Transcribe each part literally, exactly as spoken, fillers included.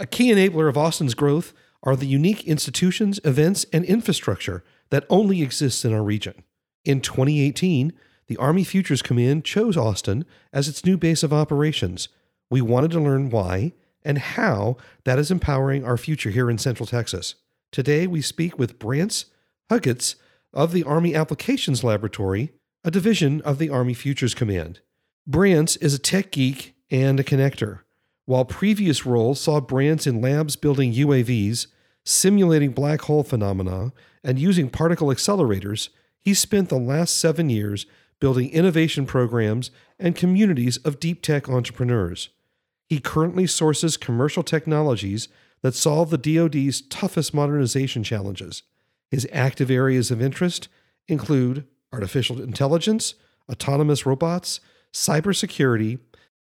A key enabler of Austin's growth are the unique institutions, events, and infrastructure that only exists in our region. In twenty eighteen, the Army Futures Command chose Austin as its new base of operations. We wanted to learn why and how that is empowering our future here in Central Texas. Today, we speak with Brant Hugett of the Army Applications Laboratory, a division of the Army Futures Command. Brant is a tech geek and a connector. While previous roles saw Brant in labs building U A Vs, simulating black hole phenomena, and using particle accelerators, he spent the last seven years building innovation programs and communities of deep tech entrepreneurs. He currently sources commercial technologies that solve the DoD's toughest modernization challenges. His active areas of interest include artificial intelligence, autonomous robots, cybersecurity,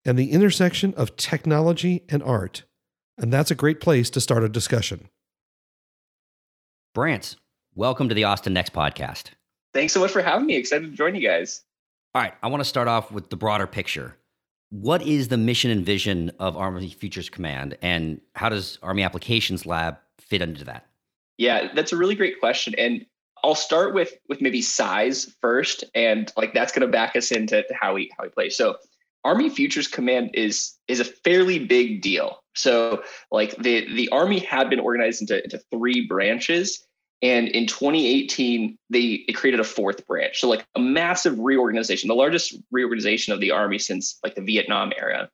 and the intersection of technology and art. And that's a great place to start a discussion. Brant, welcome to the Austin Next podcast. Thanks so much for having me. Excited to join you guys. All right. I want to start off with the broader picture. What is the mission and vision of Army Futures Command, and how does Army Applications Lab fit into that? Yeah, that's a really great question. And I'll start with with maybe size first. And like that's going to back us into to how we how we play. So Army Futures Command is is a fairly big deal. So like the, the Army had been organized into, into three branches. And in twenty eighteen, they, they created a fourth branch. So like a massive reorganization, the largest reorganization of the Army since like the Vietnam era.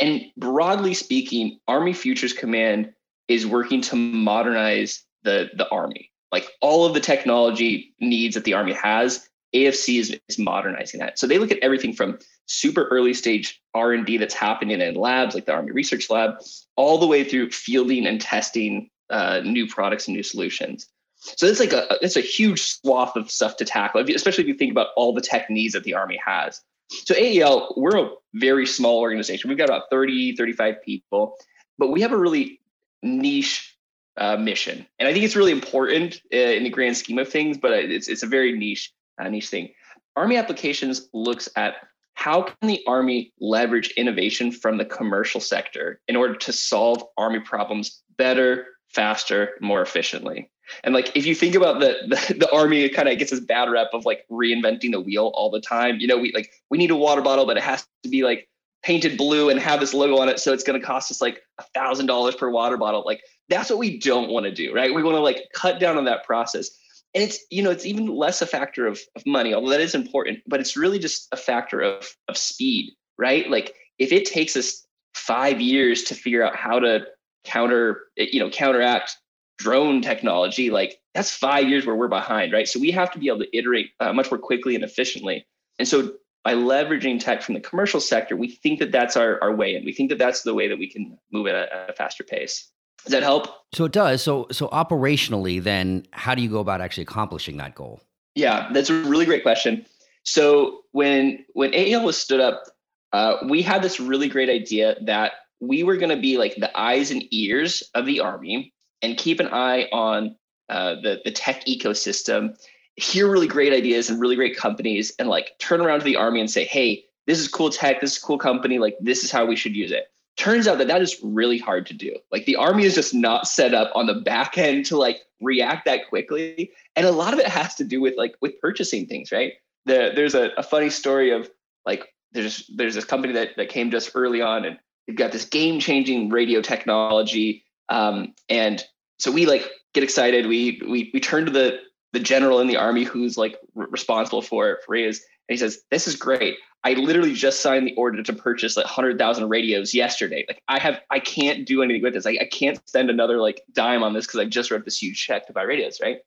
And broadly speaking, Army Futures Command is working to modernize the, the Army. Like all of the technology needs that the Army has, A F C is, is modernizing that. So they look at everything from super early stage R and D that's happening in labs like the Army Research Lab, all the way through fielding and testing uh, new products and new solutions. So it's like a it's a huge swath of stuff to tackle, especially if you think about all the tech needs that the Army has. So A E L, we're a very small organization. We've got about thirty, thirty-five people, but we have a really niche uh, mission. And I think it's really important uh, in the grand scheme of things, but it's it's a very niche, uh, niche thing. Army Applications looks at how can the Army leverage innovation from the commercial sector in order to solve Army problems better, faster, more efficiently. And like, if you think about the, the, the Army, it kind of gets this bad rep of like reinventing the wheel all the time. You know, we like, we need a water bottle, but it has to be like painted blue and have this logo on it. So it's going to cost us like a thousand dollars per water bottle. Like that's what we don't want to do, right? We want to like cut down on that process. And it's, you know, it's even less a factor of, of money, although that is important, but it's really just a factor of, of speed, right? Like if it takes us five years to figure out how to counter, you know, counteract drone technology, like that's five years where we're behind, right? So we have to be able to iterate uh, much more quickly and efficiently. And so by leveraging tech from the commercial sector, we think that that's our, our way in. We think that that's the way that we can move at a, a faster pace. Does that help? So it does. So so operationally, then how do you go about actually accomplishing that goal? Yeah, that's a really great question. So when when A E L was stood up, uh, we had this really great idea that we were going to be like the eyes and ears of the Army and keep an eye on uh, the, the tech ecosystem, hear really great ideas and really great companies, and like turn around to the Army and say, hey, this is cool tech, this is cool company, like this is how we should use it. Turns out that that is really hard to do. Like the Army is just not set up on the back end to like react that quickly. And a lot of it has to do with like with purchasing things, right? The, there's a, a funny story of like, there's there's this company that, that came just early on and they've got this game-changing radio technology. Um, and so we like get excited. We, we, we turn to the, the general in the Army who's like re- responsible for, for radios. And he says, this is great. I literally just signed the order to purchase like one hundred thousand radios yesterday. Like I have, I can't do anything with this. I, I can't spend another like dime on this because I just wrote this huge check to buy radios. Right.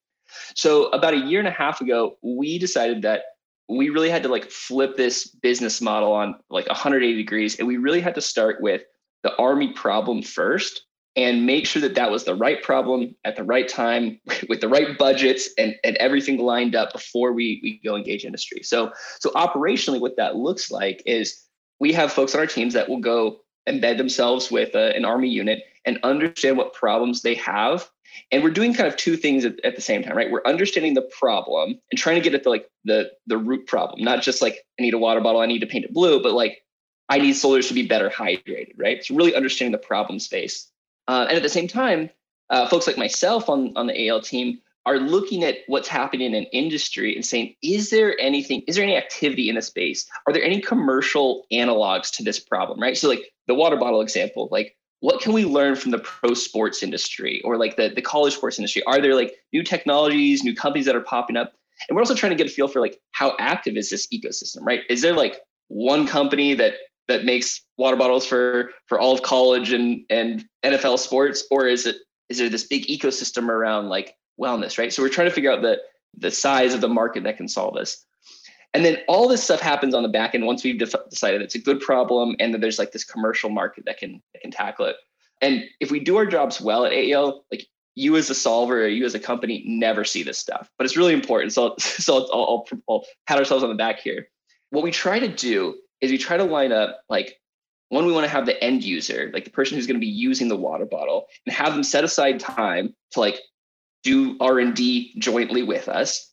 So about a year and a half ago, we decided that we really had to like flip this business model on like one hundred eighty degrees. And we really had to start with the Army problem first and make sure that that was the right problem at the right time with the right budgets and, and everything lined up before we, we go engage industry. So, so operationally, what that looks like is we have folks on our teams that will go embed themselves with a, an Army unit and understand what problems they have. And we're doing kind of two things at, at the same time, right? We're understanding the problem and trying to get at the, like the, the root problem, not just like, I need a water bottle, I need to paint it blue, but like, I need soldiers to be better hydrated, right? So really understanding the problem space. Uh, and at the same time, uh, folks like myself on, on the A L team are looking at what's happening in industry and saying, is there anything, is there any activity in the space? Are there any commercial analogs to this problem, right? So like the water bottle example, like what can we learn from the pro sports industry or like the, the college sports industry? Are there like new technologies, new companies that are popping up? And we're also trying to get a feel for like, how active is this ecosystem, right? Is there like one company that that makes water bottles for, for all of college and, and N F L sports? Or is it, is there this big ecosystem around like wellness, right? So we're trying to figure out the, the size of the market that can solve this. And then all this stuff happens on the back end once we've def- decided it's a good problem and that there's like this commercial market that can, that can tackle it. And if we do our jobs well at A E L, like you as a solver or you as a company never see this stuff, but it's really important. So, so I'll, I'll, I'll pat ourselves on the back here. What we try to do is we try to line up, like, one, we want to have the end user, like the person who's going to be using the water bottle, and have them set aside time to like do R and D jointly with us.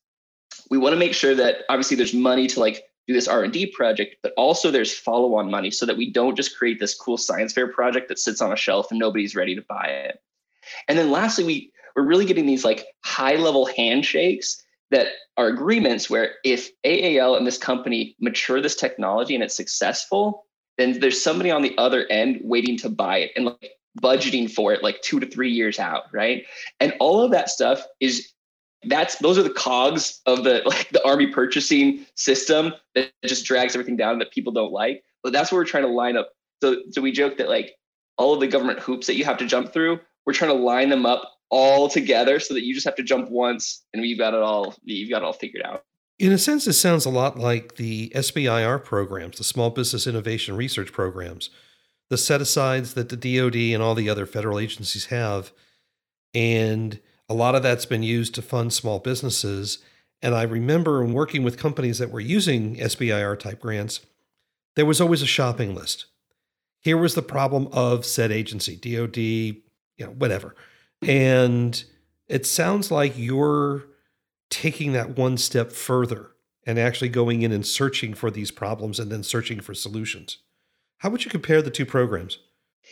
We want to make sure that obviously there's money to like do this R and D project, but also there's follow-on money so that we don't just create this cool science fair project that sits on a shelf and nobody's ready to buy it. And then lastly, we, we're really getting these like high-level handshakes that are agreements where if A A L and this company mature this technology and it's successful, then there's somebody on the other end waiting to buy it and like budgeting for it like two to three years out, right? And all of that stuff is, that's, those are the cogs of the, like the Army purchasing system that just drags everything down that people don't like. But that's what we're trying to line up. So, so we joke that like all of the government hoops that you have to jump through, we're trying to line them up all together so that you just have to jump once and you've got it all, you've got it all figured out. In a sense, this sounds a lot like the S B I R programs, the Small Business Innovation Research Programs, the set-asides that the D O D and all the other federal agencies have. And a lot of that's been used to fund small businesses. And I remember working with companies that were using S B I R-type grants, there was always a shopping list. Here was the problem of said agency, D O D, you know, whatever. And it sounds like you're taking that one step further and actually going in and searching for these problems and then searching for solutions. How would you compare the two programs?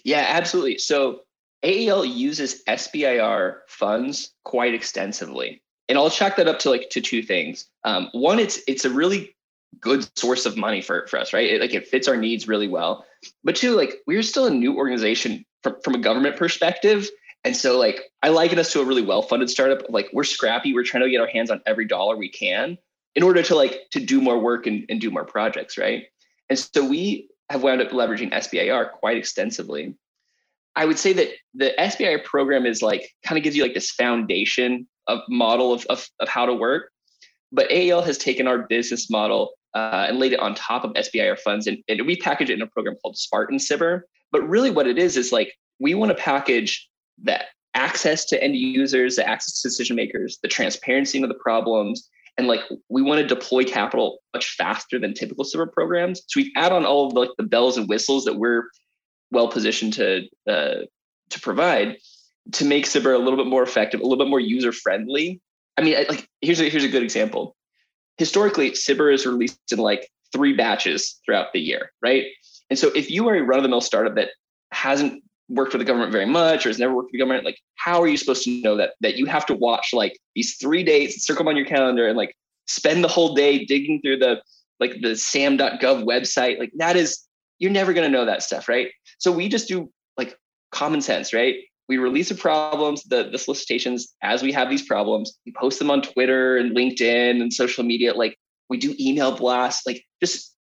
Yeah, absolutely. So A A L uses S B I R funds quite extensively. And I'll chalk that up to like to two things. Um, one, it's it's a really good source of money for, for us, right? It, like it fits our needs really well. But two, like we're still a new organization from, from a government perspective. And so like, I liken us to a really well-funded startup. Like we're scrappy. We're trying to get our hands on every dollar we can in order to like, to do more work and, and do more projects. Right. And so we have wound up leveraging S B I R quite extensively. I would say that the S B I R program is like, kind of gives you like this foundation of model of, of, of how to work, but A A L has taken our business model uh, and laid it on top of S B I R funds. And, and we package it in a program called Spartan S B I R, but really what it is, is like, we want to package that access to end users, the access to decision makers, the transparency of the problems. And like, we want to deploy capital much faster than typical S B I R programs. So we add on all of the, like, the bells and whistles that we're well positioned to, uh, to provide to make S B I R a little bit more effective, a little bit more user friendly. I mean, I, like here's a, here's a good example. Historically, S B I R is released in like three batches throughout the year. Right. And so if you are a run of the mill startup that hasn't worked with the government very much or has never worked with the government, like how are you supposed to know that that you have to watch like these three days, circle them on your calendar and like spend the whole day digging through the like the sam dot gov website? Like that is, you're never going to know that stuff, right? So we just do like common sense, right? We release the problems, the, the solicitations as we have these problems, we post them on Twitter and LinkedIn and social media. Like we do email blasts, like just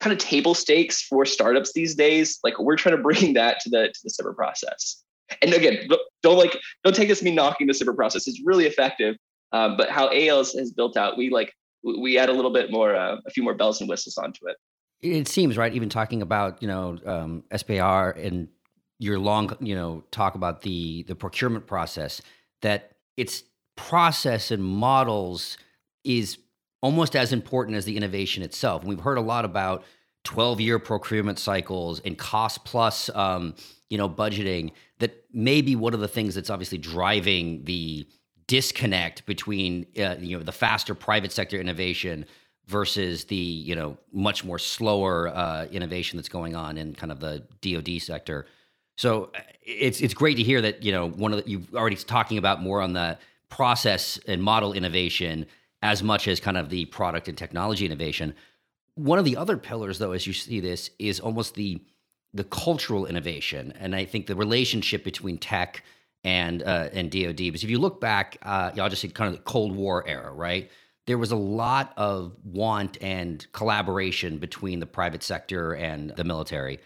kind of table stakes for startups these days. Like we're trying to bring that to the to the S B I R process. And again, don't like don't take this me knocking the S B I R process. It's really effective, um, but how A L has built out, we like we add a little bit more, uh, a few more bells and whistles onto it. It seems right. Even talking about you know um, S B I R and your long, you know, talk about the the procurement process, that its process and models is almost as important as the innovation itself. And we've heard a lot about twelve-year procurement cycles and cost plus, um, you know, budgeting. That may be one of the things that's obviously driving the disconnect between, uh, you know, the faster private sector innovation versus the, you know, much more slower uh, innovation that's going on in kind of the D O D sector. So it's it's great to hear that, you know, one of the, you've already talking about more on the process and model innovation as much as kind of the product and technology innovation. One of the other pillars, though, as you see this, is almost the the cultural innovation, and I think the relationship between tech and uh, and D O D. Because if you look back, uh, I'll just say kind of the Cold War era, right? There was a lot of want and collaboration between the private sector and the military.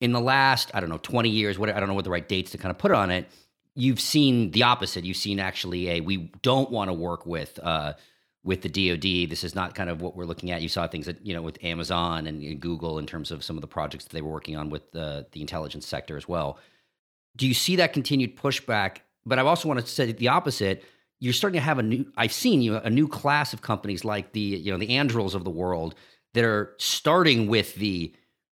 In the last, I don't know, twenty years, what I don't know what the right dates to kind of put on it. You've seen the opposite. You've seen actually a we don't want to work with. Uh, With the D O D, this is not kind of what we're looking at. You saw things that, you know, with Amazon and, and Google in terms of some of the projects that they were working on with the, the intelligence sector as well. Do you see that continued pushback? But I also want to say the opposite. You're starting to have a new, I've seen you know, a new class of companies like the, you know, the Andurils of the world that are starting with the,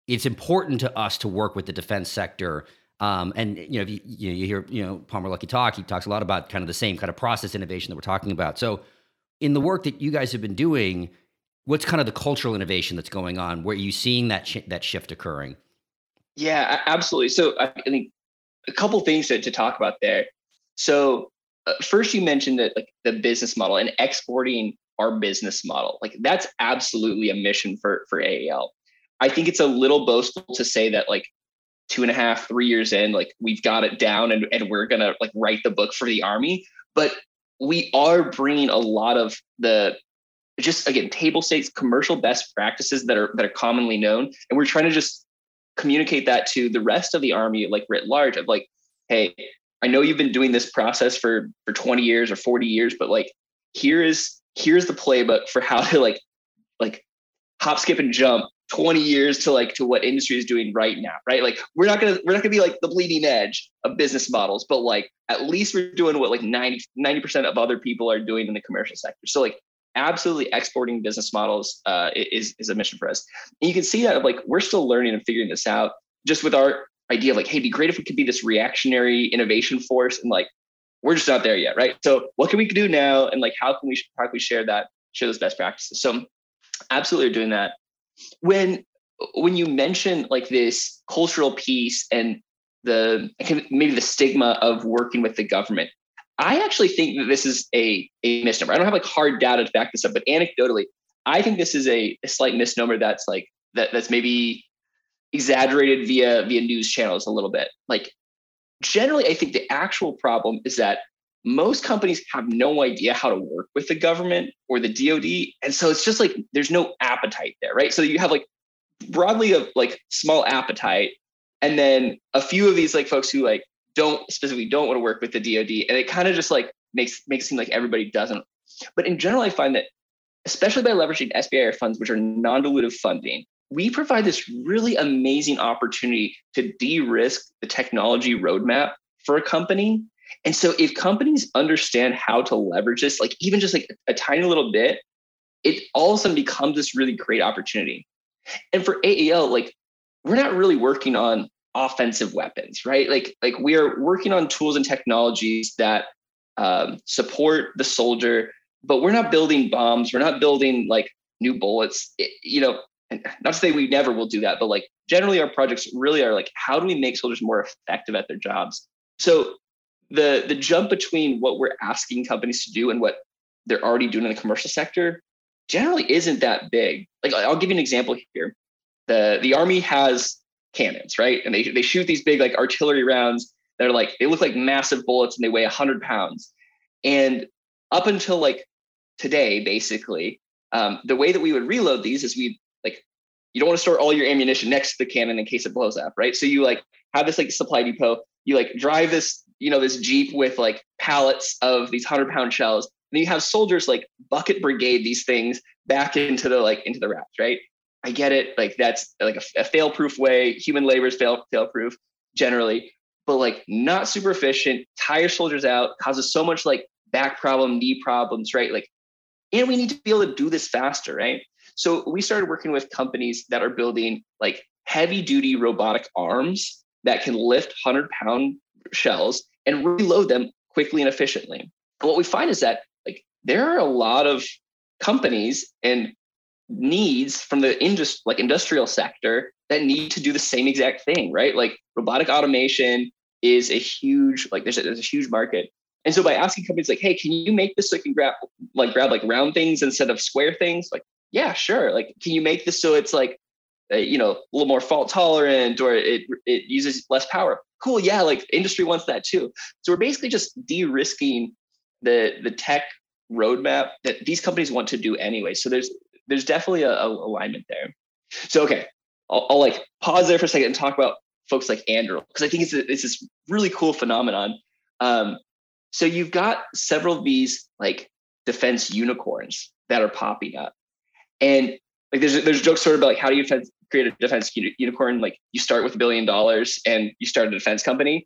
it's important to us to work with the defense sector. Um, and, you know, if you, you, know, you hear, you know, Palmer Luckey talk, he talks a lot about kind of the same kind of process innovation that we're talking about. So, in the work that you guys have been doing, what's kind of the cultural innovation that's going on? Where are you seeing that sh- that shift occurring? Yeah, absolutely. So I think a couple things to, to talk about there. So uh, first, you mentioned that like the business model and exporting our business model, like that's absolutely a mission for for A A L. I think it's a little boastful to say that like two and a half, three years in, like we've got it down and and we're gonna like write the book for the Army, but we are bringing a lot of the, just again, table stakes, commercial best practices that are that are commonly known. And we're trying to just communicate that to the rest of the Army, like writ large, of like, hey, I know you've been doing this process for, for twenty years or forty years, but like, here is, here's the playbook for how to like, like hop, skip and jump twenty years to like, to what industry is doing right now, right? Like, we're not going to, we're not going to be like the bleeding edge of business models, but like, at least we're doing what like ninety, ninety percent of other people are doing in the commercial sector. So like absolutely exporting business models uh, is, is a mission for us. And you can see that like, we're still learning and figuring this out just with our idea of like, hey, it'd be great if we could be this reactionary innovation force. And like, we're just not there yet, right? So what can we do now? And like, how can we, how can we share that, share those best practices? So absolutely doing that. When, when you mention like this cultural piece and the maybe the stigma of working with the government, I actually think that this is a, a misnomer. I don't have like hard data to back this up, but anecdotally, I think this is a, a slight misnomer that's like that that's maybe exaggerated via via news channels a little bit. Like generally, I think the actual problem is that most companies have no idea how to work with the government or the D O D, and so it's just like there's no appetite there, right? So you have like broadly a like small appetite. And then a few of these like folks who like don't specifically don't want to work with the D O D, and it kind of just like makes makes it seem like everybody doesn't. But in general, I find that especially by leveraging S B I R funds, which are non-dilutive funding, we provide this really amazing opportunity to de-risk the technology roadmap for a company. And so if companies understand how to leverage this, like even just like a tiny little bit, it all of a sudden becomes this really great opportunity. And for A A L, like we're not really working on offensive weapons, right? Like, like we are working on tools and technologies that um, support the soldier, but we're not building bombs. We're not building like new bullets, it, you know, and not to say we never will do that, but like generally our projects really are like, how do we make soldiers more effective at their jobs? So the, the jump between what we're asking companies to do and what they're already doing in the commercial sector generally isn't that big. Like I'll give you an example here. The, the Army has cannons, right? And they, they shoot these big like artillery rounds that are like, they look like massive bullets and they weigh one hundred pounds. And up until like today, basically, um, the way that we would reload these is we like, you don't want to store all your ammunition next to the cannon in case it blows up, right? So you like have this like supply depot, you like drive this, you know, this Jeep with like pallets of these one hundred pound shells. And then you have soldiers like bucket brigade these things back into the like, into the rafts, right? I get it. Like that's like a, a fail-proof way. Human labor is fail, fail-proof. generally, but like not super efficient, tires soldiers out, causes so much like back problem, knee problems, right? Like, and we need to be able to do this faster, right? So we started working with companies that are building like heavy duty robotic arms that can lift one hundred pound shells and reload them quickly and efficiently. And what we find is that like there are a lot of companies and needs from the industry, like industrial sector, that need to do the same exact thing, right? Like robotic automation is a huge, like there's a, there's a huge market. And so by asking companies like, hey, can you make this so it can grab like grab like round things instead of square things? Like, yeah, sure. Like, can you make this so it's like, uh, you know, a little more fault tolerant, or it it uses less power? Cool. Yeah. Like industry wants that too. So we're basically just de-risking the, the tech roadmap that these companies want to do anyway. So there's, there's definitely a, a alignment there. So, okay. I'll, I'll like pause there for a second and talk about folks like Anduril, because I think it's, a, it's this really cool phenomenon. Um, So you've got several of these like defense unicorns that are popping up, and like there's there's jokes sort of about like how do you defense, create a defense unicorn? Like you start with a billion dollars and you start a defense company.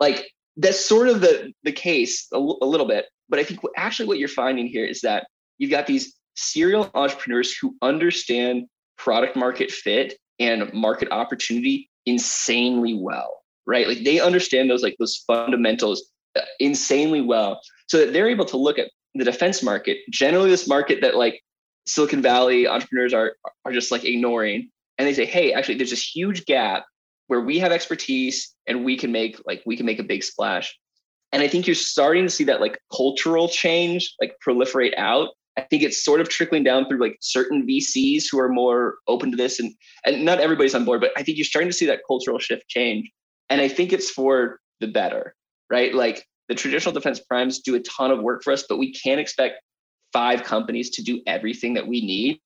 Like that's sort of the the case a, l- a little bit, but I think what, actually what you're finding here is that you've got these serial entrepreneurs who understand product market fit and market opportunity insanely well, right? Like they understand those like those fundamentals insanely well, so that they're able to look at the defense market, generally this market that like Silicon Valley entrepreneurs are are just like ignoring, and they say, hey, actually there's this huge gap where we have expertise and we can make like we can make a big splash. And I think you're starting to see that like cultural change like proliferate out. I think it's sort of trickling down through like certain V Cs who are more open to this, and and not everybody's on board, but I think you're starting to see that cultural shift change, and I think it's for the better. Right? Like the traditional defense primes do a ton of work for us, but we can't expect five companies to do everything that we need.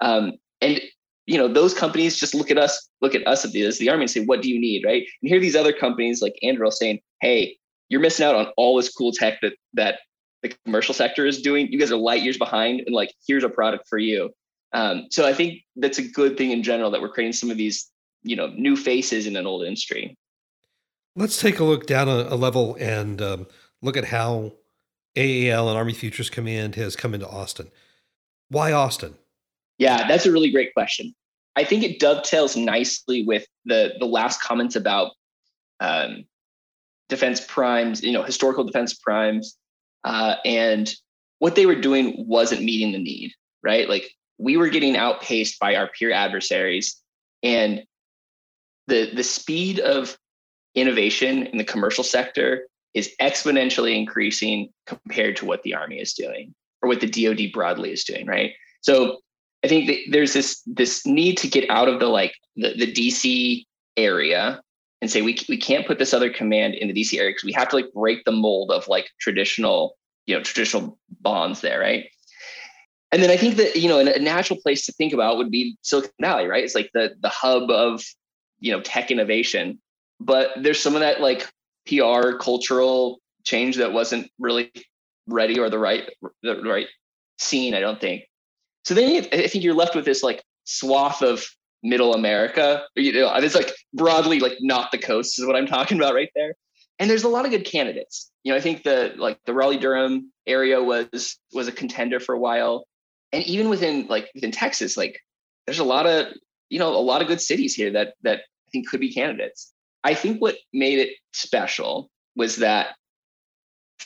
Um, and, you know, those companies just look at us, look at us as the Army and say, what do you need? Right? And here are these other companies like Anduril saying, hey, you're missing out on all this cool tech that, that the commercial sector is doing. You guys are light years behind, and like, here's a product for you. Um, so I think that's a good thing in general, that we're creating some of these, you know, new faces in an old industry. Let's take a look down a, a level and um, look at how A A L and Army Futures Command has come into Austin. Why Austin? Yeah, that's a really great question. I think it dovetails nicely with the the last comments about um, defense primes, you know, historical defense primes, uh, and what they were doing wasn't meeting the need, right? Like we were getting outpaced by our peer adversaries, and the the speed of innovation in the commercial sector is exponentially increasing compared to what the Army is doing, or what the D O D broadly is doing, right? So I think that there's this this need to get out of the like the, the D C area and say we we can't put this other command in the D C area because we have to like break the mold of like traditional you know traditional bonds there, right? And then I think that you know a natural place to think about would be Silicon Valley, right? It's like the the hub of you know tech innovation. But there's some of that like P R cultural change that wasn't really ready or the right the right scene, I don't think. So then you, I think you're left with this like swath of middle America. You know, it's like broadly like not the coast is what I'm talking about right there. And there's a lot of good candidates. You know, I think the like the Raleigh-Durham area was was a contender for a while. And even within like within Texas, like there's a lot of, you know, a lot of good cities here that that I think could be candidates. I think what made it special was that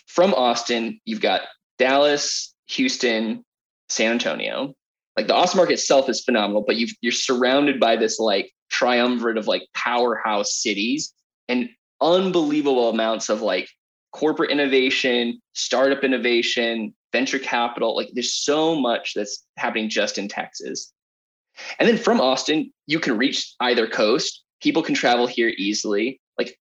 from Austin, you've got Dallas, Houston, San Antonio. Like the Austin market itself is phenomenal, but you've, you're surrounded by this like triumvirate of like powerhouse cities and unbelievable amounts of like corporate innovation, startup innovation, venture capital. Like there's so much that's happening just in Texas. And then from Austin, you can reach either coast. People can travel here easily. Like,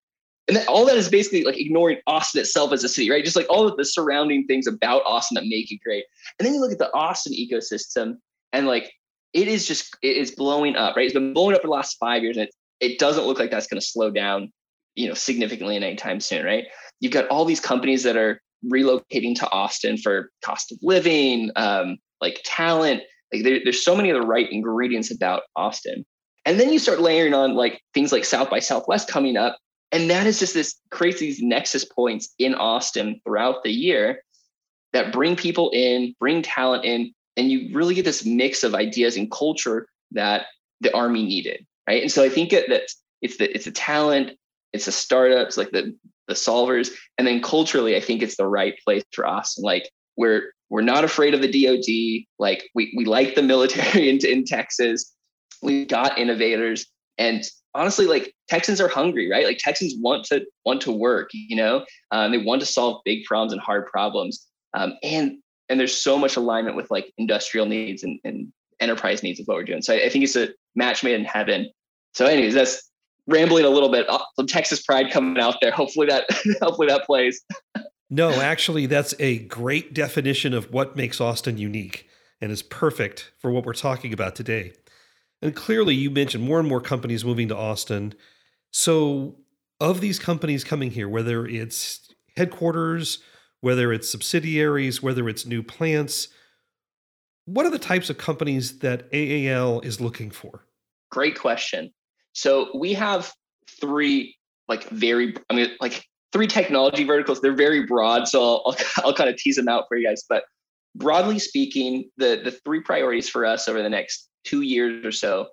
and that, all that is basically like ignoring Austin itself as a city, right? Just like all of the surrounding things about Austin that make it great. And then you look at the Austin ecosystem and like, it is just, it is blowing up, right? It's been blowing up for the last five years and it, it doesn't look like that's going to slow down, you know, significantly in any time soon, right? You've got all these companies that are relocating to Austin for cost of living, um, like talent. Like there, there's so many of the right ingredients about Austin. And then you start layering on like things like South by Southwest coming up, And that is just this creates these nexus points in Austin throughout the year that bring people in, bring talent in, and you really get this mix of ideas and culture that the Army needed, right? And so I think that it's the it's the talent, it's the startups, like the the solvers, and then culturally, I think it's the right place for Austin. Like we're we're not afraid of the D O D. Like we we like the military in, in Texas. We've got innovators. And honestly, like Texans are hungry, right? Like Texans want to want to work, you know, um, they want to solve big problems and hard problems. Um, and and there's so much alignment with like industrial needs and, and enterprise needs of what we're doing. So I, I think it's a match made in heaven. So anyways, that's rambling a little bit. Some Texas pride coming out there. Hopefully that hopefully that plays. No, actually, that's a great definition of what makes Austin unique and is perfect for what we're talking about today. And clearly, you mentioned more and more companies moving to Austin. So of these companies coming here, whether it's headquarters, whether it's subsidiaries, whether it's new plants, what are the types of companies that A A L is looking for? Great question. So we have three, like very, I mean, like three technology verticals. They're very broad, so I'll, I'll, I'll kind of tease them out for you guys. But broadly speaking, the, the three priorities for us over the next two years or so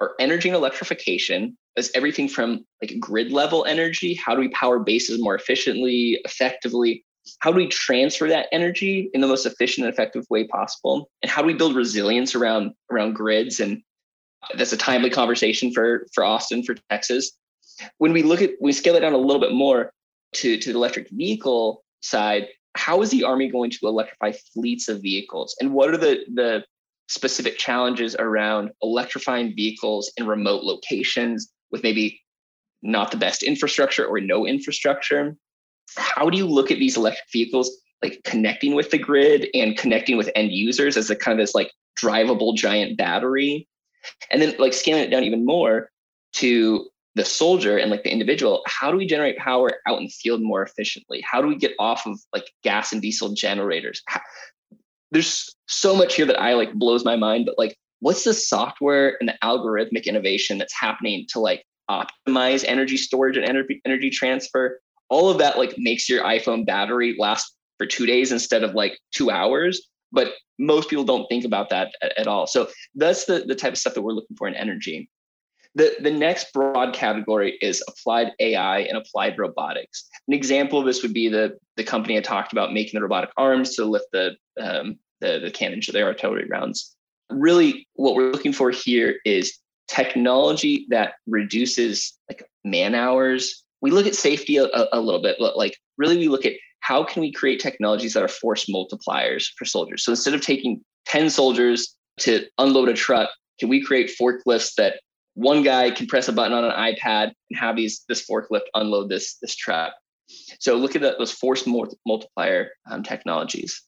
are energy and electrification. That's everything from like grid level energy. How do we power bases more efficiently, effectively? How do we transfer that energy in the most efficient and effective way possible? And how do we build resilience around, around grids? And that's a timely conversation for, for Austin, for Texas. When we look at, we scale it down a little bit more to, to the electric vehicle side, how is the Army going to electrify fleets of vehicles? And what are the, the specific challenges around electrifying vehicles in remote locations with maybe not the best infrastructure or no infrastructure? How do you look at these electric vehicles, like connecting with the grid and connecting with end users as a kind of this like drivable giant battery? And then like scaling it down even more to the soldier and like the individual, how do we generate power out in the field more efficiently? How do we get off of like gas and diesel generators? How, there's so much here that I like blows my mind, but like, what's the software and the algorithmic innovation that's happening to like optimize energy storage and energy, energy transfer? All of that like makes your iPhone battery last for two days instead of like two hours. But most people don't think about that at, at all. So that's the, the type of stuff that we're looking for in energy. The, the next broad category is applied A I and applied robotics. An example of this would be the, the company I talked about making the robotic arms to lift the, um, the, the cannons or their artillery rounds. Really, what we're looking for here is technology that reduces like man hours. We look at safety a, a little bit, but like really we look at how can we create technologies that are force multipliers for soldiers? So instead of taking ten soldiers to unload a truck, can we create forklifts that one guy can press a button on an iPad and have these this forklift unload this, this truck? So look at the, those force multiplier um, technologies.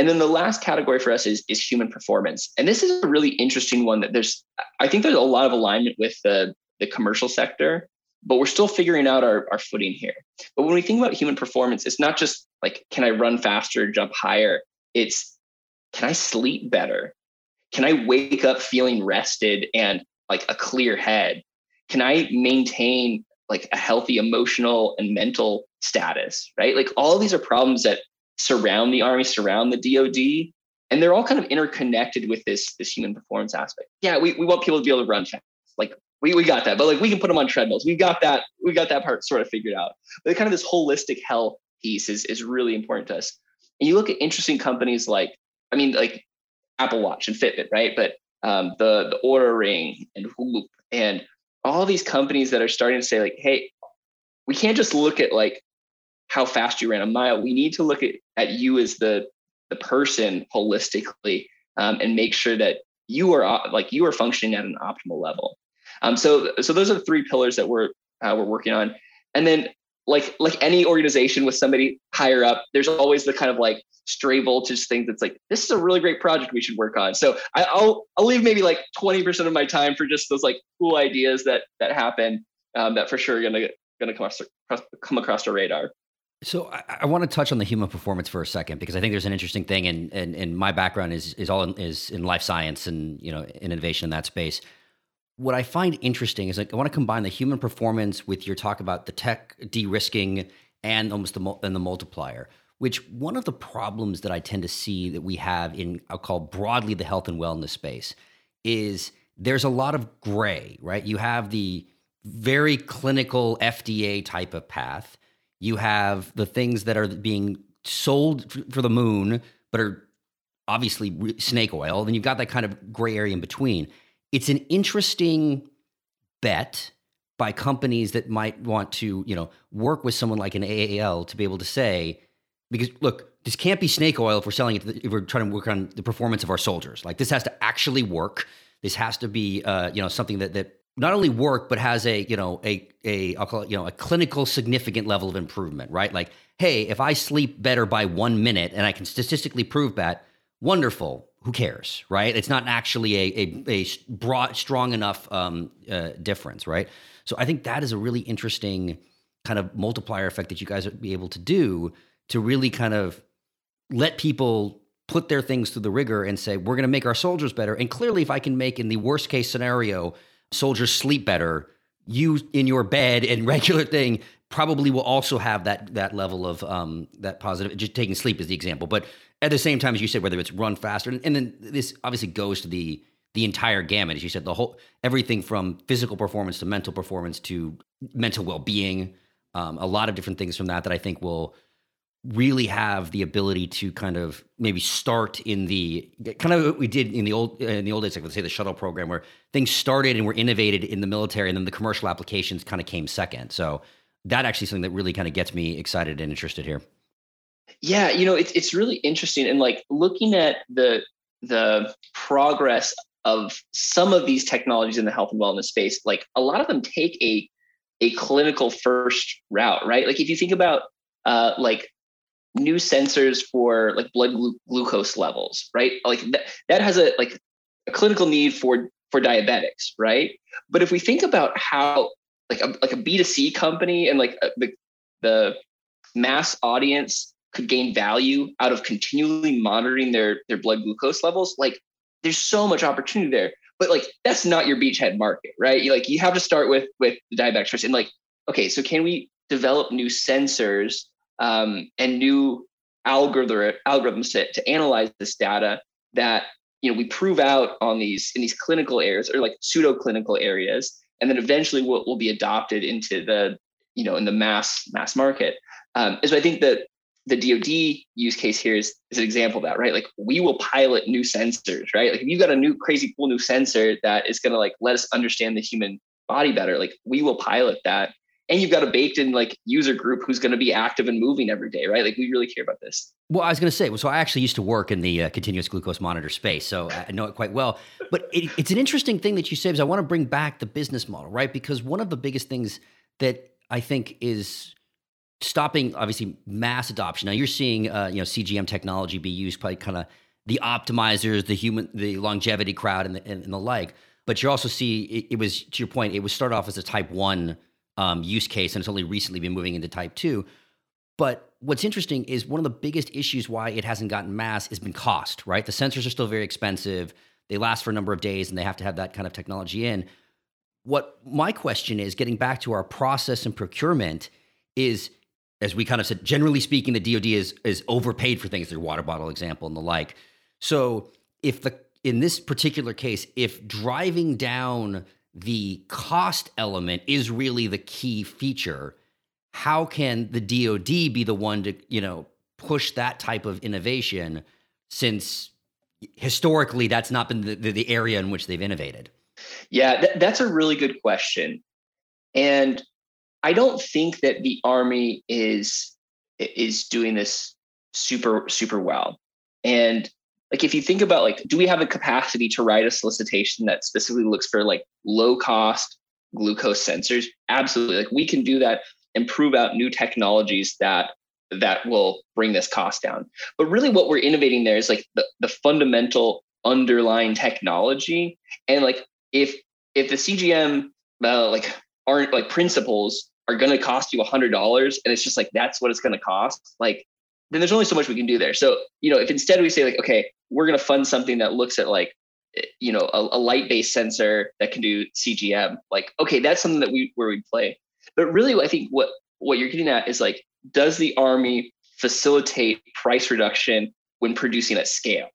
And then the last category for us is, is human performance. And this is a really interesting one that there's, I think there's a lot of alignment with the, the commercial sector, but we're still figuring out our, our footing here. But when we think about human performance, it's not just like, can I run faster, jump higher? It's, can I sleep better? Can I wake up feeling rested and like a clear head? Can I maintain like a healthy emotional and mental status, right? Like all of these are problems that surround the Army, surround the D O D, and they're all kind of interconnected with this, this human performance aspect. Yeah, we, we want people to be able to run fast. Like, We we got that, but like we can put them on treadmills. We got that. We got that part sort of figured out. But kind of this holistic health piece is, is really important to us. And you look at interesting companies like, I mean, like Apple Watch and Fitbit, right? But um, the the Oura Ring and Whoop and all these companies that are starting to say like, hey, we can't just look at like how fast you ran a mile. We need to look at at you as the the person holistically um, and make sure that you are like you are functioning at an optimal level. Um, so, so those are the three pillars that we're uh, we're working on, and then like like any organization with somebody higher up, there's always the kind of like stray voltage thing that's like, this is a really great project we should work on. So I, I'll I'll leave maybe like twenty percent of my time for just those like cool ideas that that happen um, that for sure are gonna gonna come across, come across our radar. So I, I want to touch on the human performance for a second, because I think there's an interesting thing, and and, and my background is is all in, is in life science and you know innovation in that space. What I find interesting is like I want to combine the human performance with your talk about the tech de-risking and almost the and the multiplier, which one of the problems that I tend to see that we have in, I'll call broadly the health and wellness space, is there's a lot of gray, right? You have the very clinical F D A type of path. You have the things that are being sold for the moon, but are obviously snake oil. Then you've got that kind of gray area in between. It's an interesting bet by companies that might want to, you know, work with someone like an A A L to be able to say, because look, this can't be snake oil if we're selling it, to the, if we're trying to work on the performance of our soldiers. Like this has to actually work. This has to be, uh, you know, something that that not only work but has a, you know, a a I'll call it, you know, a clinical significant level of improvement, right? Like, hey, if I sleep better by one minute and I can statistically prove that, wonderful. Who cares, right? It's not actually a a, a broad, strong enough um, uh, difference, right? So I think that is a really interesting kind of multiplier effect that you guys would be able to do to really kind of let people put their things through the rigor and say, we're going to make our soldiers better. And clearly, if I can make, in the worst case scenario, soldiers sleep better, you in your bed and regular thing probably will also have that that level of um, that positive, just taking sleep as the example. But at the same time, as you said, whether it's run faster, and, and then this obviously goes to the the entire gamut, as you said, the whole everything from physical performance to mental performance to mental well-being, um, a lot of different things from that that I think will really have the ability to kind of maybe start in the kind of what we did in the old in the old days, like let's say the shuttle program, where things started and were innovated in the military, and then the commercial applications kind of came second. So that actually is something that really kind of gets me excited and interested here. Yeah, you know, it's it's really interesting. And like looking at the the progress of some of these technologies in the health and wellness space, like a lot of them take a a clinical first route, right? Like if you think about uh, like new sensors for like blood glu- glucose levels, right? Like that, that has a like a clinical need for for diabetics, right? But if we think about how like a, like a B two C company and like a, the the mass audience could gain value out of continually monitoring their, their blood glucose levels, like there's so much opportunity there. But like, that's not your beachhead market, right? You like, you have to start with, with the diabetics first. And like, okay, so can we develop new sensors um, and new algorithm algorithms to, to analyze this data that, you know, we prove out on these, in these clinical areas or like pseudo clinical areas, and then eventually will, will be adopted into the, you know, in the mass, mass market. Um, and so I think that the D O D use case here is, is an example of that, right? Like we will pilot new sensors, right? Like if you've got a new crazy cool new sensor that is going to like let us understand the human body better, like we will pilot that. And you've got a baked in like user group who's going to be active and moving every day, right? Like we really care about this. Well, I was going to say, so I actually used to work in the uh, continuous glucose monitor space, so I know it quite well. But it, it's an interesting thing that you say, because I want to bring back the business model, right? Because one of the biggest things that I think is stopping obviously mass adoption. Now you're seeing, uh, you know, C G M technology be used by kind of the optimizers, the human, the longevity crowd, and the, and, and the like. But you also see it, it was, to your point, it was started off as a type one um, use case, and it's only recently been moving into type two. But what's interesting is one of the biggest issues why it hasn't gotten mass has been cost. Right, the sensors are still very expensive. They last for a number of days, and they have to have that kind of technology in. What my question is, getting back to our process and procurement is, as we kind of said, generally speaking, the D O D is is overpaid for things, their water bottle example and the like. So if the in this particular case, if driving down the cost element is really the key feature, how can the D O D be the one to, you know, push that type of innovation, since historically that's not been the, the, the area in which they've innovated? Yeah, th- that's a really good question. And I don't think that the Army is is doing this super, super well. And like, if you think about like, do we have a capacity to write a solicitation that specifically looks for like low cost glucose sensors? Absolutely. Like we can do that and prove out new technologies that that will bring this cost down. But really what we're innovating there is like the, the fundamental underlying technology. And like, if if the C G M uh, like aren't like principles are going to cost you a hundred dollars, and it's just like, that's what it's going to cost, like, then there's only so much we can do there. So, you know, if instead we say like, okay, we're going to fund something that looks at like you know, a, a light-based sensor that can do C G M. Like, okay, that's something that we where we play. But really, I think what what you're getting at is like, does the Army facilitate price reduction when producing at scale?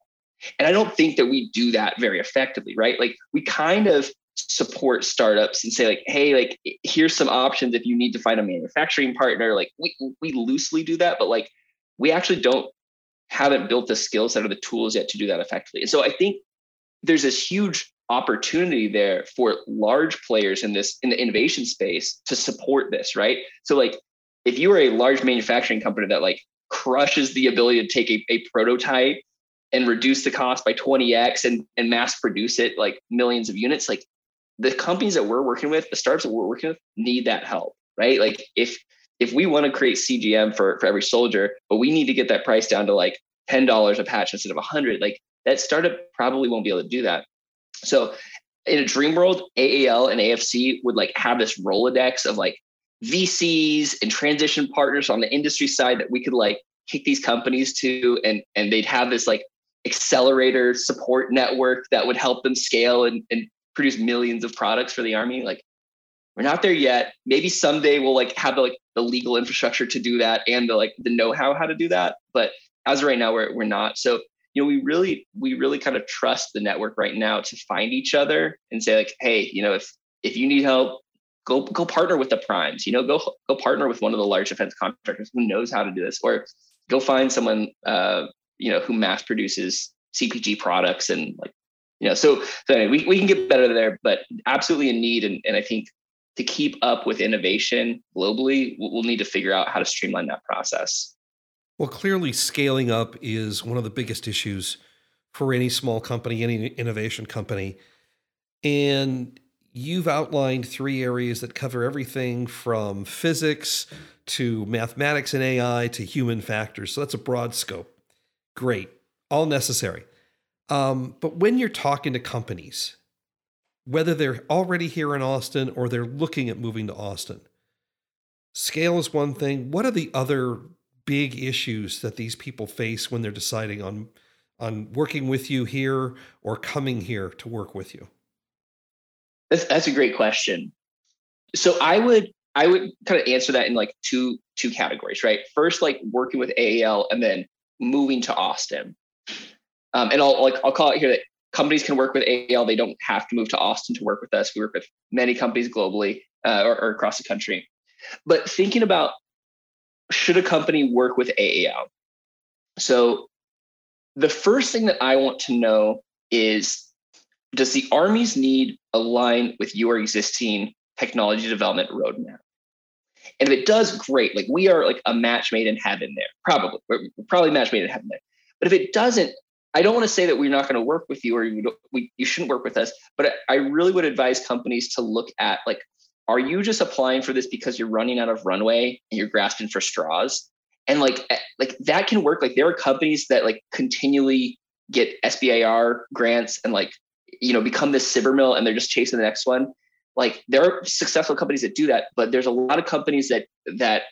And I don't think that we do that very effectively, right? Like, we kind of support startups and say like, hey, like, here's some options if you need to find a manufacturing partner. Like, we we loosely do that, but like, we actually don't haven't built the skill set or the tools yet to do that effectively. And so I think there's this huge opportunity there for large players in this, in the innovation space, to support this, right? So like, if you are a large manufacturing company that like crushes the ability to take a, a prototype and reduce the cost by twenty X and, and mass produce it like millions of units, like, the companies that we're working with, the startups that we're working with, need that help, right? Like, if if we want to create C G M for, for every soldier, but we need to get that price down to like ten dollars a patch instead of one hundred, like, that startup probably won't be able to do that. So in a dream world, A A L and A F C would like have this Rolodex of like V Cs and transition partners on the industry side that we could like kick these companies to, and and they'd have this like accelerator support network that would help them scale and, and produce millions of products for the Army. Like, we're not there yet. Maybe someday we'll like have the, like the legal infrastructure to do that and the like the know-how how to do that. But as of right now, we're we're not. So, you know, we really we really kind of trust the network right now to find each other and say like, hey, you know, if if you need help, go go partner with the primes. You know, go go partner with one of the large defense contractors who knows how to do this, or go find someone uh, you know, who mass produces C P G products and like. You know, so, so anyway, we, we can get better there, but absolutely in need. And, and I think to keep up with innovation globally, we'll, we'll need to figure out how to streamline that process. Well, clearly scaling up is one of the biggest issues for any small company, any innovation company. And you've outlined three areas that cover everything from physics to mathematics and A I to human factors. So that's a broad scope. Great. All necessary. Um, but when you're talking to companies, whether they're already here in Austin or they're looking at moving to Austin, scale is one thing. What are the other big issues that these people face when they're deciding on, on working with you here or coming here to work with you? That's, that's a great question. So I would, I would kind of answer that in like two, two categories, right? First, like working with A A L and then moving to Austin. Um, and I'll like I'll call it here that companies can work with A A L. They don't have to move to Austin to work with us. We work with many companies globally uh, or, or across the country. But thinking about, should a company work with A A L? So the first thing that I want to know is, does the Army's need align with your existing technology development roadmap? And if it does, great. Like, we are like a match made in heaven there. Probably. We're probably match made in heaven there. But if it doesn't, I don't want to say that we're not going to work with you or you, don't, we, you shouldn't work with us, but I really would advise companies to look at like, are you just applying for this because you're running out of runway and you're grasping for straws? And like, like that can work. Like, there are companies that like continually get S B I R grants and like, you know, become this silver mill and they're just chasing the next one. Like, there are successful companies that do that, but there's a lot of companies that, that,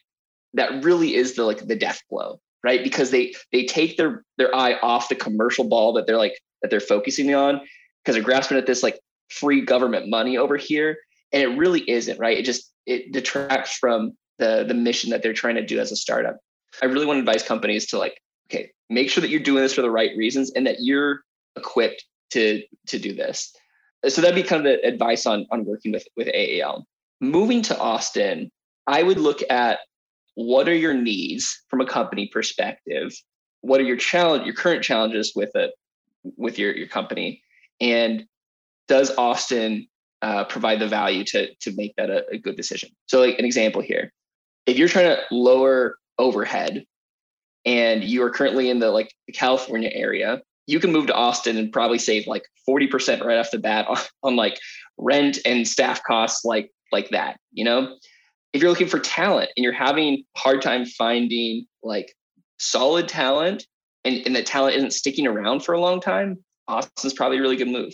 that really is the, like the death blow. Right, because they they take their their eye off the commercial ball that they're like that they're focusing on, because they're grasping at this like free government money over here, and it really isn't right. It just it detracts from the the mission that they're trying to do as a startup. I really want to advise companies to like, okay, make sure that you're doing this for the right reasons and that you're equipped to to do this. So that'd be kind of the advice on on working with with A A L. Moving to Austin, I would look at, what are your needs from a company perspective? What are your challenge, your current challenges with it, with your, your company? And does Austin uh, provide the value to, to make that a, a good decision? So like an example here, if you're trying to lower overhead and you are currently in the like the California area, you can move to Austin and probably save like forty percent right off the bat on, on like rent and staff costs like, like that, you know? If you're looking for talent and you're having a hard time finding like solid talent and, and the talent isn't sticking around for a long time, Austin's probably a really good move.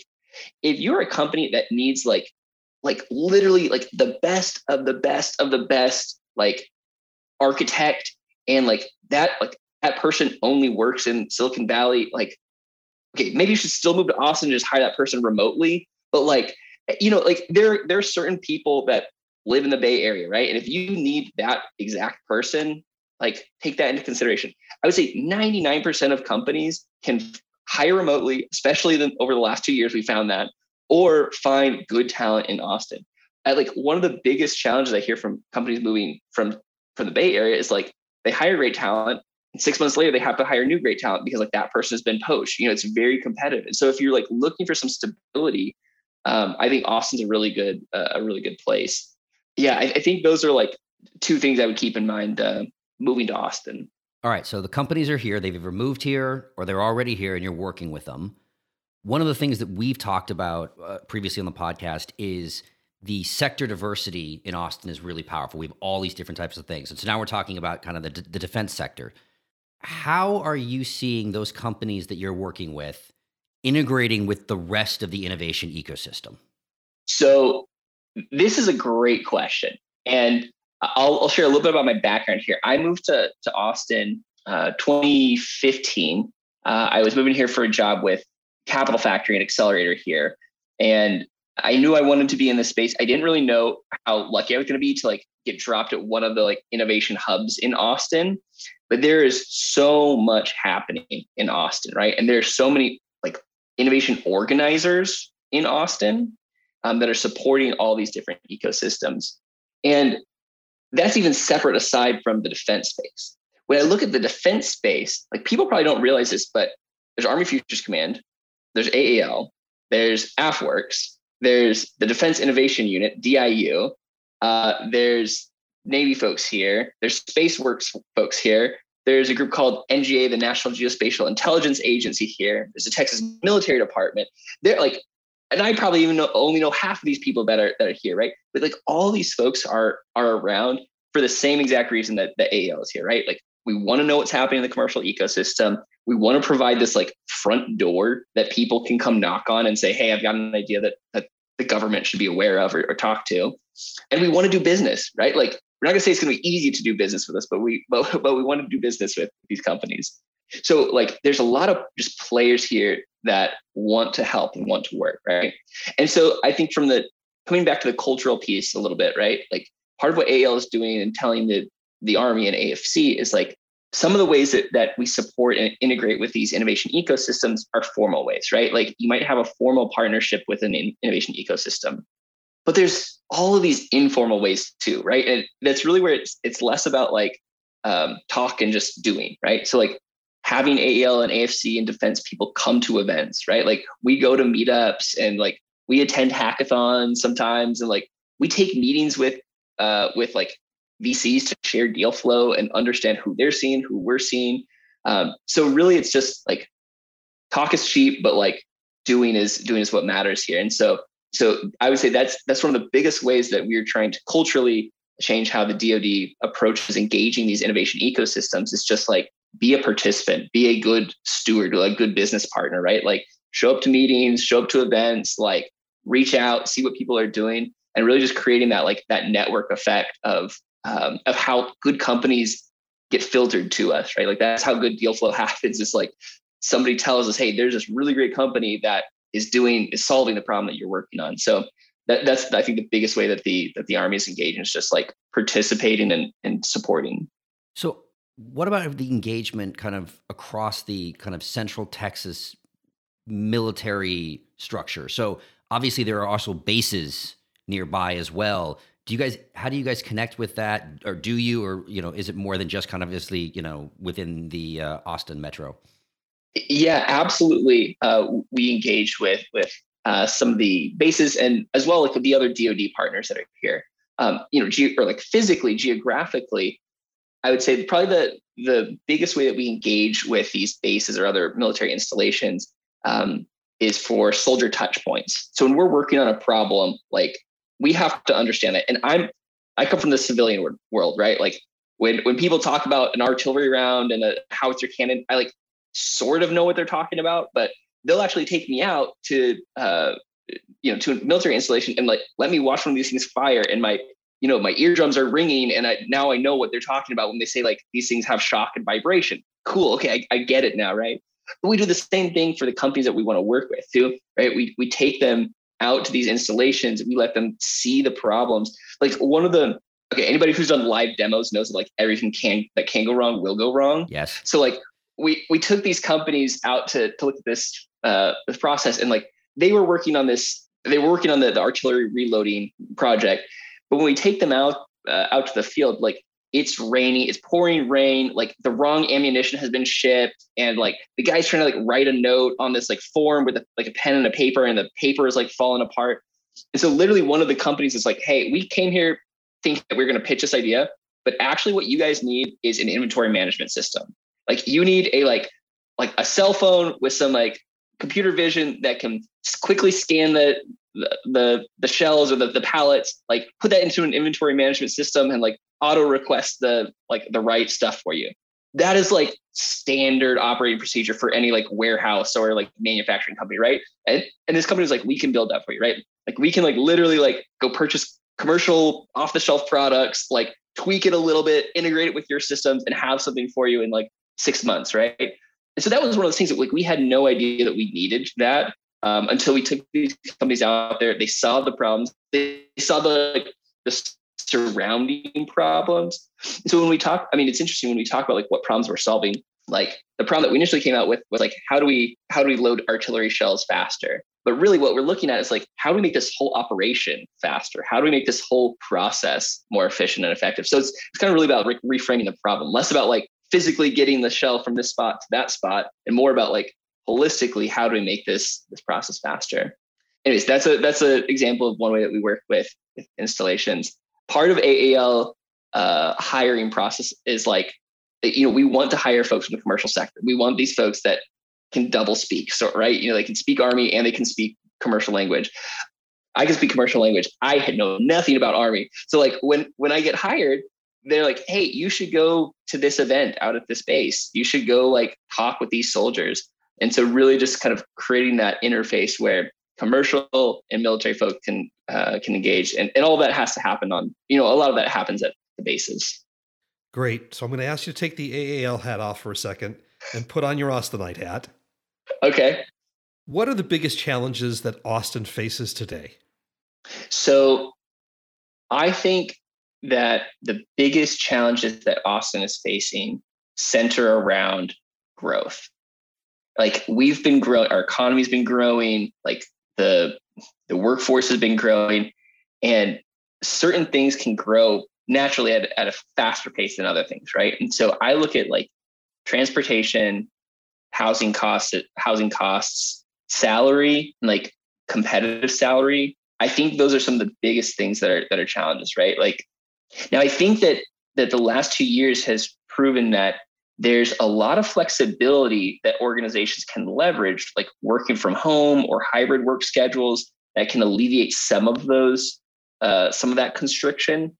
If you're a company that needs like, like literally like the best of the best of the best, like architect and like that, like that person only works in Silicon Valley, like okay, maybe you should still move to Austin and just hire that person remotely. But like, you know, like there, there are certain people that live in the Bay Area, right? And if you need that exact person, like take that into consideration. I would say ninety-nine percent of companies can hire remotely, especially the, over the last two years, we found that, or find good talent in Austin. I, like one of the biggest challenges I hear from companies moving from, from the Bay Area is like, they hire great talent, and six months later, they have to hire new great talent because like that person has been poached. You know, it's very competitive. And so if you're like looking for some stability, um, I think Austin's a really good, uh, a really good place. Yeah, I, I think those are like two things I would keep in mind uh, moving to Austin. All right, so the companies are here. They've either moved here or they're already here and you're working with them. One of the things that we've talked about uh, previously on the podcast is the sector diversity in Austin is really powerful. We have all these different types of things. And so now we're talking about kind of the, d- the defense sector. How are you seeing those companies that you're working with integrating with the rest of the innovation ecosystem? So this is a great question. And I'll, I'll share a little bit about my background here. I moved to, to Austin uh, twenty fifteen. Uh, I was moving here for a job with Capital Factory, an accelerator here. And I knew I wanted to be in this space. I didn't really know how lucky I was going to be to like get dropped at one of the like innovation hubs in Austin, but there is so much happening in Austin, right? And there's so many like innovation organizers in Austin um, that are supporting all these different ecosystems. And that's even separate aside from the defense space. When I look at the defense space, like people probably don't realize this, but there's Army Futures Command, there's A A L, there's AFWERX, there's the Defense Innovation Unit, D I U. Uh, there's Navy folks here. There's SpaceWorks folks here. There's a group called N G A, the National Geospatial Intelligence Agency here. There's the Texas Military Department. They're like, and I probably even know, only know half of these people that are that are here, right? But like all these folks are are around for the same exact reason that the A A L is here, right? Like we want to know what's happening in the commercial ecosystem. We want to provide this like front door that people can come knock on and say, hey, I've got an idea that, that the government should be aware of or, or talk to. And we want to do business, right? Like we're not going to say it's going to be easy to do business with us, but we, but, but we want to do business with these companies. So like, there's a lot of just players here that want to help and want to work. Right. And so I think from the, coming back to the cultural piece a little bit, right? Like part of what A L is doing and telling the, the Army and A F C is like, some of the ways that, that we support and integrate with these innovation ecosystems are formal ways, right? Like you might have a formal partnership with an in- innovation ecosystem, but there's all of these informal ways too, right? And that's really where it's it's less about like um, talk and just doing, right? So like having A A L and A F C and defense people come to events, right? Like we go to meetups and like we attend hackathons sometimes, and like we take meetings with uh, with like V Cs to share deal flow and understand who they're seeing, who we're seeing. Um, so really it's just like talk is cheap, but like doing is doing is what matters here. And so, so I would say that's, that's one of the biggest ways that we're trying to culturally change how the D O D approaches engaging these innovation ecosystems. It's just like, be a participant, be a good steward, a good business partner, right? Like show up to meetings, show up to events, like reach out, see what people are doing, and really just creating that, like that network effect of, Um, of how good companies get filtered to us, right? Like that's how good deal flow happens. It's like somebody tells us, hey, there's this really great company that is doing, is solving the problem that you're working on. So that, that's, I think, the biggest way that the that the Army is engaging is just like participating and, and supporting. So what about the engagement kind of across the kind of central Texas military structure? So obviously there are also bases nearby as well. Do you guys, how do you guys connect with that, or do you, or, you know, is it more than just kind of obviously, you know, within the uh, Austin Metro? Yeah, absolutely. Uh, we engage with, with uh, some of the bases and as well, like with the other D O D partners that are here, um, you know, ge- or like physically, geographically, I would say probably the, the biggest way that we engage with these bases or other military installations um, is for soldier touch points. So when we're working on a problem, like, we have to understand that. And I'm, I come from the civilian world, right? Like when, when people talk about an artillery round and a howitzer cannon, I like sort of know what they're talking about, but they'll actually take me out to, uh, you know, to a military installation and like, let me watch one of these things fire. And my, you know, my eardrums are ringing. And I, now I know what they're talking about when they say like, these things have shock and vibration. Cool. Okay. I, I get it now. Right. But we do the same thing for the companies that we want to work with too, right? We we take them out to these installations. We let them see the problems. Like one of the, okay, anybody who's done live demos knows that like everything can that can go wrong will go wrong. Yes. So like we we took these companies out to to look at this uh, this process, and like they were working on this. They were working on the, the artillery reloading project. But when we take them out uh, out to the field, like it's rainy, it's pouring rain, like the wrong ammunition has been shipped. And like the guy's trying to like write a note on this like form with a, like a pen and a paper, and the paper is like falling apart. And so literally one of the companies is like, hey, we came here thinking that we we're going to pitch this idea, but actually what you guys need is an inventory management system. Like you need a, like, like a cell phone with some like computer vision that can quickly scan the, the, the, the shells or the, the pallets, like put that into an inventory management system and like auto request the, like the right stuff for you. That is like standard operating procedure for any like warehouse or like manufacturing company. Right. And, and this company is like, we can build that for you. Right. Like we can like literally like go purchase commercial off the shelf products, like tweak it a little bit, integrate it with your systems, and have something for you in like six months. Right. And so that was one of those things that like, we had no idea that we needed that um, until we took these companies out there. They saw the problems. They saw the, like, the surrounding problems. And so when we talk, I mean, it's interesting when we talk about like what problems we're solving, like the problem that we initially came out with was like, how do we, how do we load artillery shells faster? But really what we're looking at is like, how do we make this whole operation faster? How do we make this whole process more efficient and effective? So it's, it's kind of really about re- reframing the problem, less about like physically getting the shell from this spot to that spot, and more about like holistically, how do we make this, this process faster? Anyways, that's a, that's an example of one way that we work with, with installations. Part of A A L uh, hiring process is like, you know, we want to hire folks from the commercial sector. We want these folks that can double speak. So, right, you know, they can speak Army and they can speak commercial language. I can speak commercial language. I had know nothing about Army. So like when, when I get hired, they're like, hey, you should go to this event out at this base. You should go like talk with these soldiers. And so really just kind of creating that interface where commercial and military folk can uh, can engage. And, and all that has to happen on, you know, a lot of that happens at the bases. Great. So I'm going to ask you to take the A A L hat off for a second and put on your Austinite hat. Okay. What are the biggest challenges that Austin faces today? So I think that the biggest challenges that Austin is facing center around growth. Like we've been growing, our economy's been growing, like the the workforce has been growing, and certain things can grow naturally at, at a faster pace than other things, right? And so I look at like transportation, housing costs, housing costs, salary, and like competitive salary. I think those are some of the biggest things that are that are challenges, right? Like now I think that that the last two years has proven that there's a lot of flexibility that organizations can leverage, like working from home or hybrid work schedules that can alleviate some of those, uh, some of that constriction.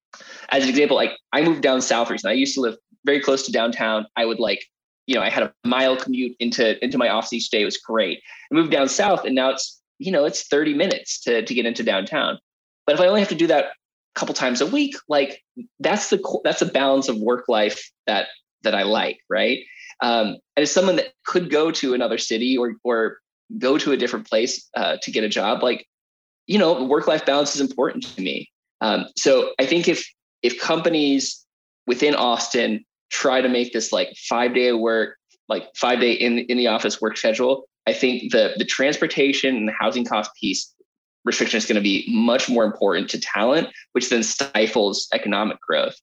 As an example, like I moved down south recently. I used to live very close to downtown. I would like, you know, I had a mile commute into, into my office each day. It was great. I moved down south and now it's, you know, it's thirty minutes to, to get into downtown. But if I only have to do that a couple times a week, like that's the, that's the balance of work life that, that I like, right? Um, and as someone that could go to another city or or go to a different place uh, to get a job, like, you know, work-life balance is important to me. Um, so I think if if companies within Austin try to make this like five-day work, like five-day in, in the office work schedule, I think the the transportation and the housing cost piece restriction is going to be much more important to talent, which then stifles economic growth.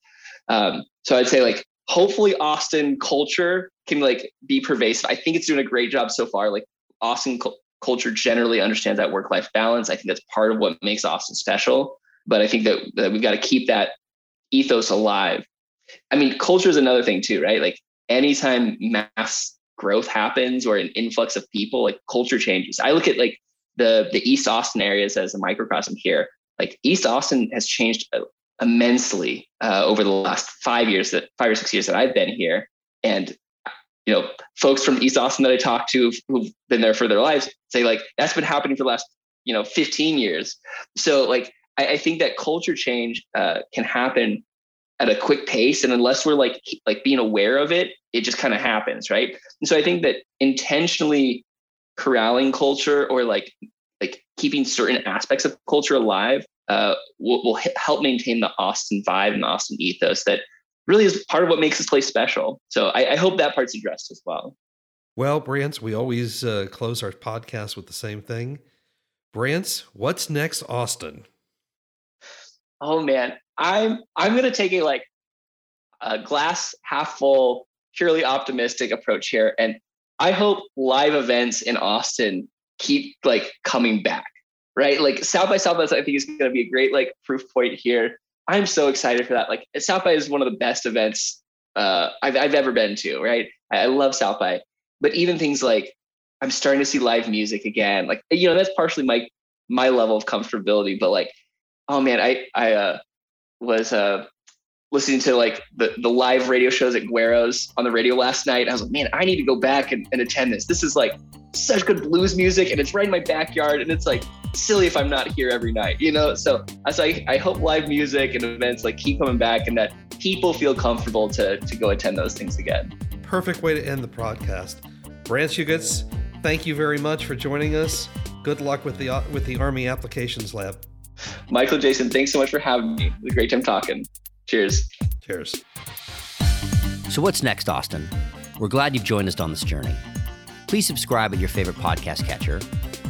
Um, so I'd say like, hopefully Austin culture can like be pervasive. I think it's doing a great job so far. Like Austin cu- culture generally understands that work-life balance. I think that's part of what makes Austin special, but I think that, that we've got to keep that ethos alive. I mean, culture is another thing too, right? Like anytime mass growth happens or an influx of people, like culture changes. I look at like the, the East Austin areas as a microcosm here. Like East Austin has changed a, immensely uh, over the last five years, that five or six years that I've been here. And, you know, folks from East Austin that I talk to who've been there for their lives say like, that's been happening for the last, you know, fifteen years. So like, I, I think that culture change uh, can happen at a quick pace. And unless we're like, like being aware of it, it just kind of happens. Right. And so I think that intentionally corralling culture, or like, like keeping certain aspects of culture alive, uh, will, will help maintain the Austin vibe and the Austin ethos that really is part of what makes this place special. So I, I hope that part's addressed as well. Well, Brant, we always uh, close our podcast with the same thing. Brant, what's next, Austin? Oh man, I'm I'm gonna take a like a glass half full, purely optimistic approach here, and I hope live events in Austin keep like coming back, right? Like South by Southwest, I think is gonna be a great like proof point here. I'm so excited for that. Like South by is one of the best events uh, I've I've ever been to, right? I, I love South by, but even things like I'm starting to see live music again. Like, you know, that's partially my my level of comfortability, but like, oh man, I I uh, was uh, listening to like the, the live radio shows at Guero's on the radio last night. I was like, man, I need to go back and, and attend this. This is like such good blues music, and it's right in my backyard, and it's like silly if I'm not here every night, you know? So, so I, I hope live music and events like keep coming back, and that people feel comfortable to, to go attend those things again. Perfect way to end the podcast. Brant Hugett, thank you very much for joining us. Good luck with the with the Army Applications Lab. Michael, Jason, thanks so much for having me. It was a great time talking. Cheers. Cheers. So what's next, Austin? We're glad you've joined us on this journey. Please subscribe at your favorite podcast catcher,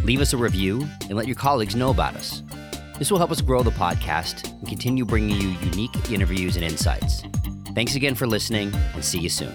leave us a review, and let your colleagues know about us. This will help us grow the podcast and continue bringing you unique interviews and insights. Thanks again for listening, and see you soon.